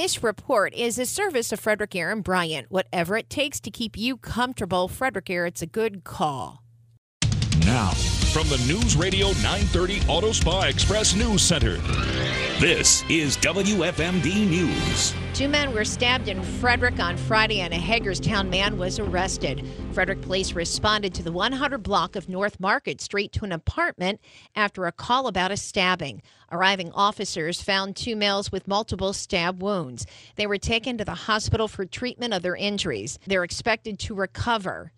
This report is a service of Frederick Air and Bryant. Whatever it takes to keep you comfortable, Frederick Air, it's a good call. Now, from the News Radio 930 Auto Spa Express News Center, this is WFMD News. Two men were stabbed in Frederick on Friday, and a Hagerstown man was arrested. Frederick police responded to the 100 block of North Market Street to an apartment after a call about a stabbing. Arriving officers found two males with multiple stab wounds. They were taken to the hospital for treatment of their injuries. They're expected to recover.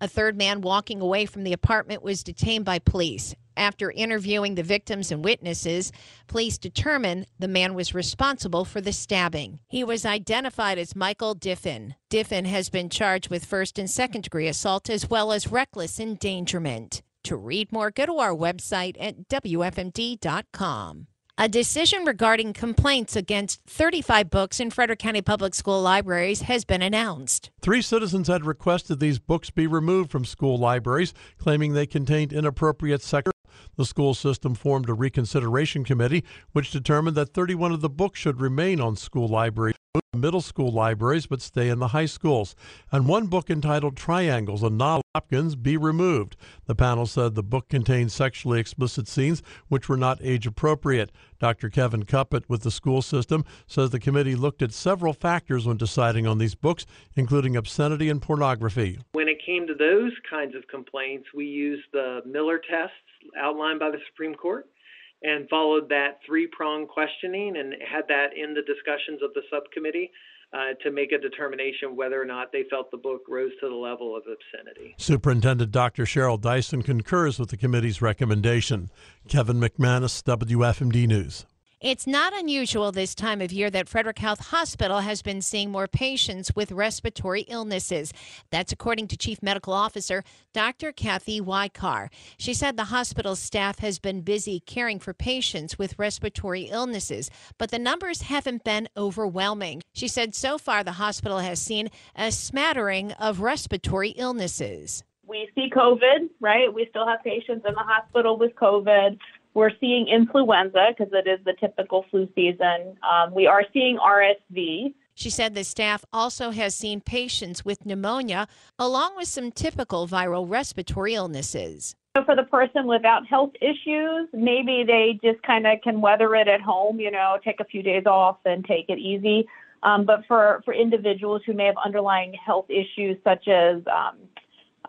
A third man walking away from the apartment was detained by police. After interviewing the victims and witnesses, police determined the man was responsible for the stabbing. He was identified as Michael Diffin. Diffin has been charged with first and second degree assault as well as reckless endangerment. To read more, go to our website at WFMD.com. A decision regarding complaints against 35 books in Frederick County Public School libraries has been announced. Three citizens had requested these books be removed from school libraries, claiming they contained inappropriate sections. The school system formed a reconsideration committee, which determined that 31 of the books should remain on school libraries, middle school libraries, but stay in the high schools. And one book entitled Triangles, a novel by Hopkins, be removed. The panel said the book contained sexually explicit scenes which were not age appropriate. Dr. Kevin Cuppett with the school system says the committee looked at several factors when deciding on these books, including obscenity and pornography. When it came to those kinds of complaints, we used the Miller tests outlined by the Supreme Court and followed that three-pronged questioning and had that in the discussions of the subcommittee to make a determination whether or not they felt the book rose to the level of obscenity. Superintendent Dr. Cheryl Dyson concurs with the committee's recommendation. Kevin McManus, WFMD News. It's not unusual this time of year that Frederick Health Hospital has been seeing more patients with respiratory illnesses. That's according to Chief Medical Officer Dr. Kathy Wycar. She said the hospital staff has been busy caring for patients with respiratory illnesses, but the numbers haven't been overwhelming. She said so far the hospital has seen a smattering of respiratory illnesses. We see COVID, right? We still have patients in the hospital with COVID. We're seeing influenza because it is the typical flu season. We are seeing RSV. She said the staff also has seen patients with pneumonia, along with some typical viral respiratory illnesses. So for the person without health issues, maybe they just kind of can weather it at home, you know, take a few days off and take it easy. But for individuals who may have underlying health issues such as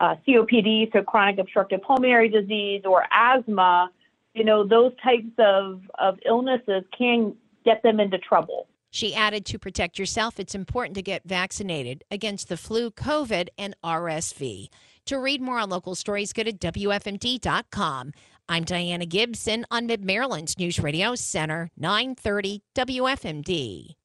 COPD, so chronic obstructive pulmonary disease, or asthma, you know, those types of illnesses can get them into trouble. She added, to protect yourself, it's important to get vaccinated against the flu, COVID, and RSV. To read more on local stories, go to WFMD.com. I'm Diana Gibson on Mid-Maryland's News Radio Center, 930 WFMD.